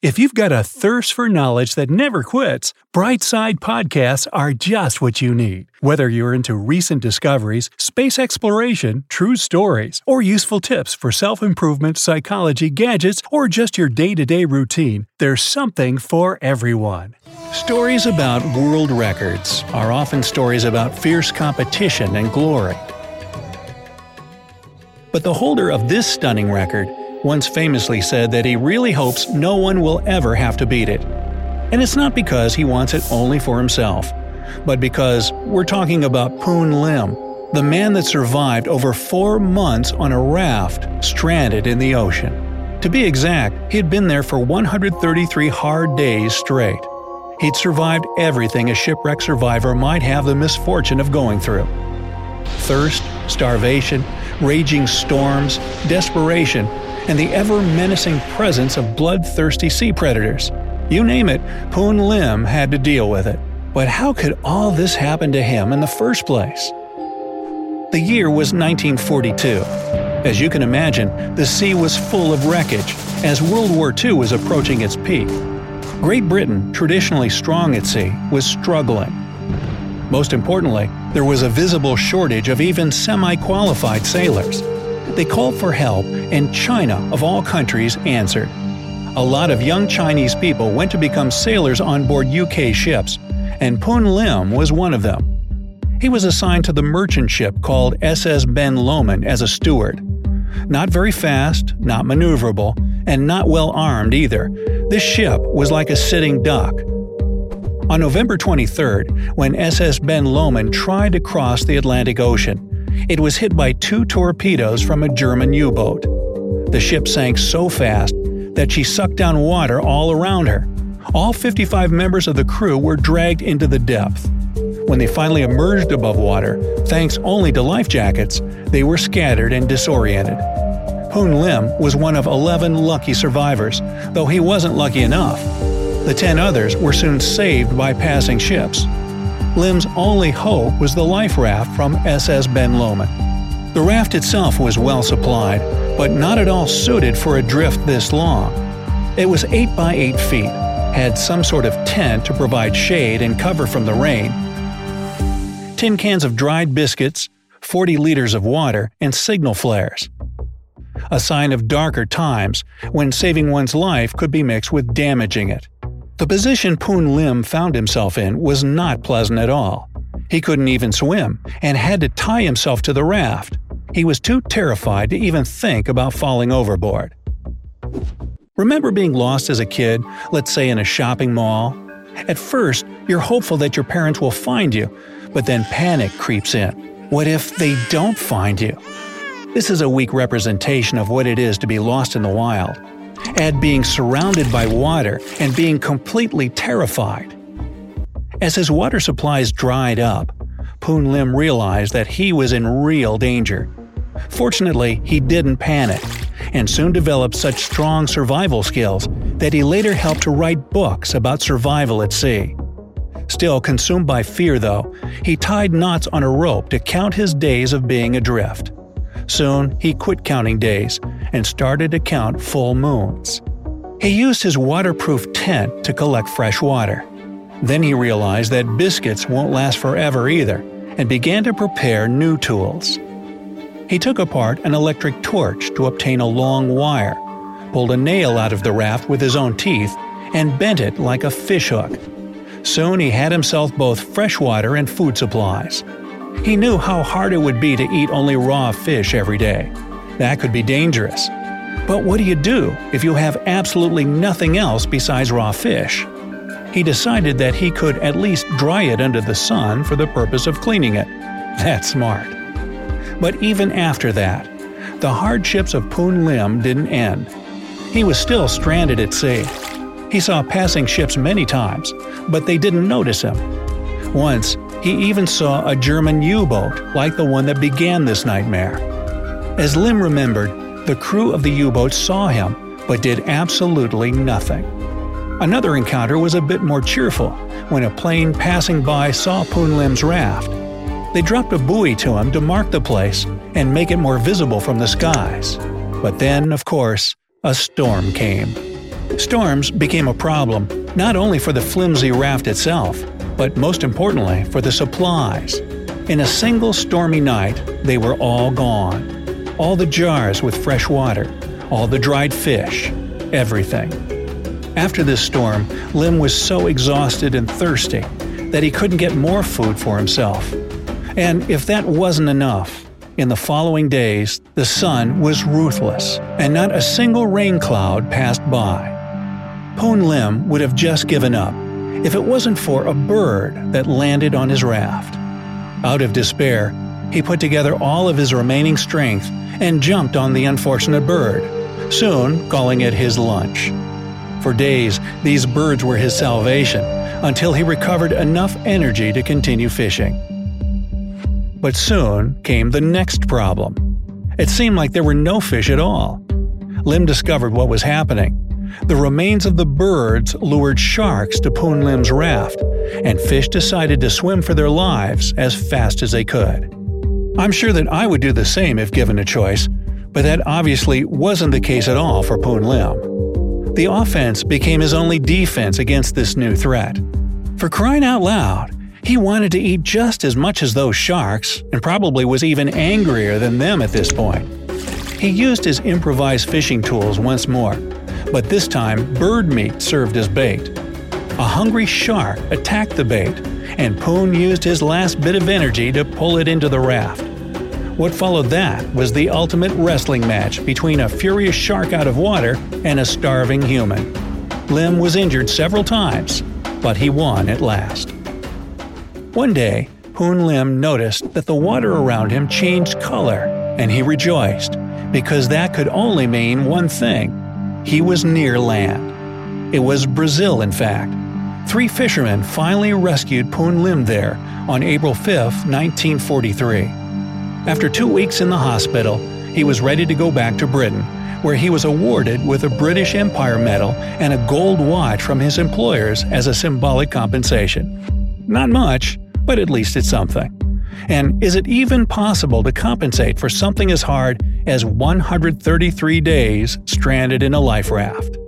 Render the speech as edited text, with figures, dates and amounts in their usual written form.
If you've got a thirst for knowledge that never quits, Brightside Podcasts are just what you need. Whether you're into recent discoveries, space exploration, true stories, or useful tips for self-improvement, psychology, gadgets, or just your day-to-day routine, there's something for everyone. Stories about world records are often stories about fierce competition and glory. But the holder of this stunning record once famously said that he really hopes no one will ever have to beat it. And it's not because he wants it only for himself, but because we're talking about Poon Lim, the man that survived over 4 months on a raft stranded in the ocean. To be exact, he'd been there for 133 hard days straight. He'd survived everything a shipwreck survivor might have the misfortune of going through. Thirst, starvation, raging storms, desperation, and the ever-menacing presence of bloodthirsty sea predators. You name it, Poon Lim had to deal with it. But how could all this happen to him in the first place? The year was 1942. As you can imagine, the sea was full of wreckage, as World War II was approaching its peak. Great Britain, traditionally strong at sea, was struggling. Most importantly, there was a visible shortage of even semi-qualified sailors. They called for help, and China, of all countries, answered. A lot of young Chinese people went to become sailors on board UK ships, and Poon Lim was one of them. He was assigned to the merchant ship called SS Ben Lomond as a steward. Not very fast, not maneuverable, and not well armed either, this ship was like a sitting duck. On November 23rd, when SS Ben Lomond tried to cross the Atlantic Ocean, it was hit by 2 torpedoes from a German U-boat. The ship sank so fast that she sucked down water all around her. All 55 members of the crew were dragged into the depth. When they finally emerged above water, thanks only to life jackets, they were scattered and disoriented. Poon Lim was one of 11 lucky survivors, though he wasn't lucky enough. The 10 others were soon saved by passing ships. Lim's only hope was the life raft from SS Ben Lomond. The raft itself was well supplied, but not at all suited for a drift this long. It was 8 by 8 feet, had some sort of tent to provide shade and cover from the rain. 10 cans of dried biscuits, 40 liters of water, and signal flares. A sign of darker times, when saving one's life could be mixed with damaging it. The position Poon Lim found himself in was not pleasant at all. He couldn't even swim and had to tie himself to the raft. He was too terrified to even think about falling overboard. Remember being lost as a kid, let's say in a shopping mall? At first, you're hopeful that your parents will find you, but then panic creeps in. What if they don't find you? This is a weak representation of what it is to be lost in the wild. Add being surrounded by water and being completely terrified. As his water supplies dried up, Poon Lim realized that he was in real danger. Fortunately, he didn't panic, and soon developed such strong survival skills that he later helped to write books about survival at sea. Still consumed by fear, though, he tied knots on a rope to count his days of being adrift. Soon, he quit counting days and started to count full moons. He used his waterproof tent to collect fresh water. Then he realized that biscuits won't last forever either and began to prepare new tools. He took apart an electric torch to obtain a long wire, pulled a nail out of the raft with his own teeth, and bent it like a fishhook. Soon he had himself both fresh water and food supplies. He knew how hard it would be to eat only raw fish every day. That could be dangerous. But what do you do if you have absolutely nothing else besides raw fish? He decided that he could at least dry it under the sun for the purpose of cleaning it. That's smart. But even after that, the hardships of Poon Lim didn't end. He was still stranded at sea, He saw passing ships many times, but they didn't notice him. Once, he even saw a German U-boat like the one that began this nightmare. As Lim remembered, the crew of the U-boat saw him, but did absolutely nothing. Another encounter was a bit more cheerful, when a plane passing by saw Poon Lim's raft. They dropped a buoy to him to mark the place and make it more visible from the skies. But then, of course, a storm came. Storms became a problem, not only for the flimsy raft itself, but most importantly for the supplies. In a single stormy night, they were all gone. All the jars with fresh water, all the dried fish, everything. After this storm, Lim was so exhausted and thirsty that he couldn't get more food for himself. And if that wasn't enough, in the following days, the sun was ruthless, and not a single rain cloud passed by. Poon Lim would have just given up if it wasn't for a bird that landed on his raft. Out of despair, he put together all of his remaining strength and jumped on the unfortunate bird, soon calling it his lunch. For days, these birds were his salvation, until he recovered enough energy to continue fishing. But soon came the next problem. It seemed like there were no fish at all. Lim discovered what was happening. The remains of the birds lured sharks to Poon Lim's raft, and fish decided to swim for their lives as fast as they could. I'm sure that I would do the same if given a choice, but that obviously wasn't the case at all for Poon Lim. The offense became his only defense against this new threat. For crying out loud, he wanted to eat just as much as those sharks, and probably was even angrier than them at this point. He used his improvised fishing tools once more, but this time bird meat served as bait. A hungry shark attacked the bait, and Poon used his last bit of energy to pull it into the raft. What followed that was the ultimate wrestling match between a furious shark out of water and a starving human. Lim was injured several times, but he won at last. One day, Poon Lim noticed that the water around him changed color, and he rejoiced, because that could only mean one thing. He was near land. It was Brazil, in fact. 3 fishermen finally rescued Poon Lim there on April 5, 1943. After 2 weeks in the hospital, he was ready to go back to Britain, where he was awarded with a British Empire Medal and a gold watch from his employers as a symbolic compensation. Not much, but at least it's something. And is it even possible to compensate for something as hard as 133 days stranded in a life raft?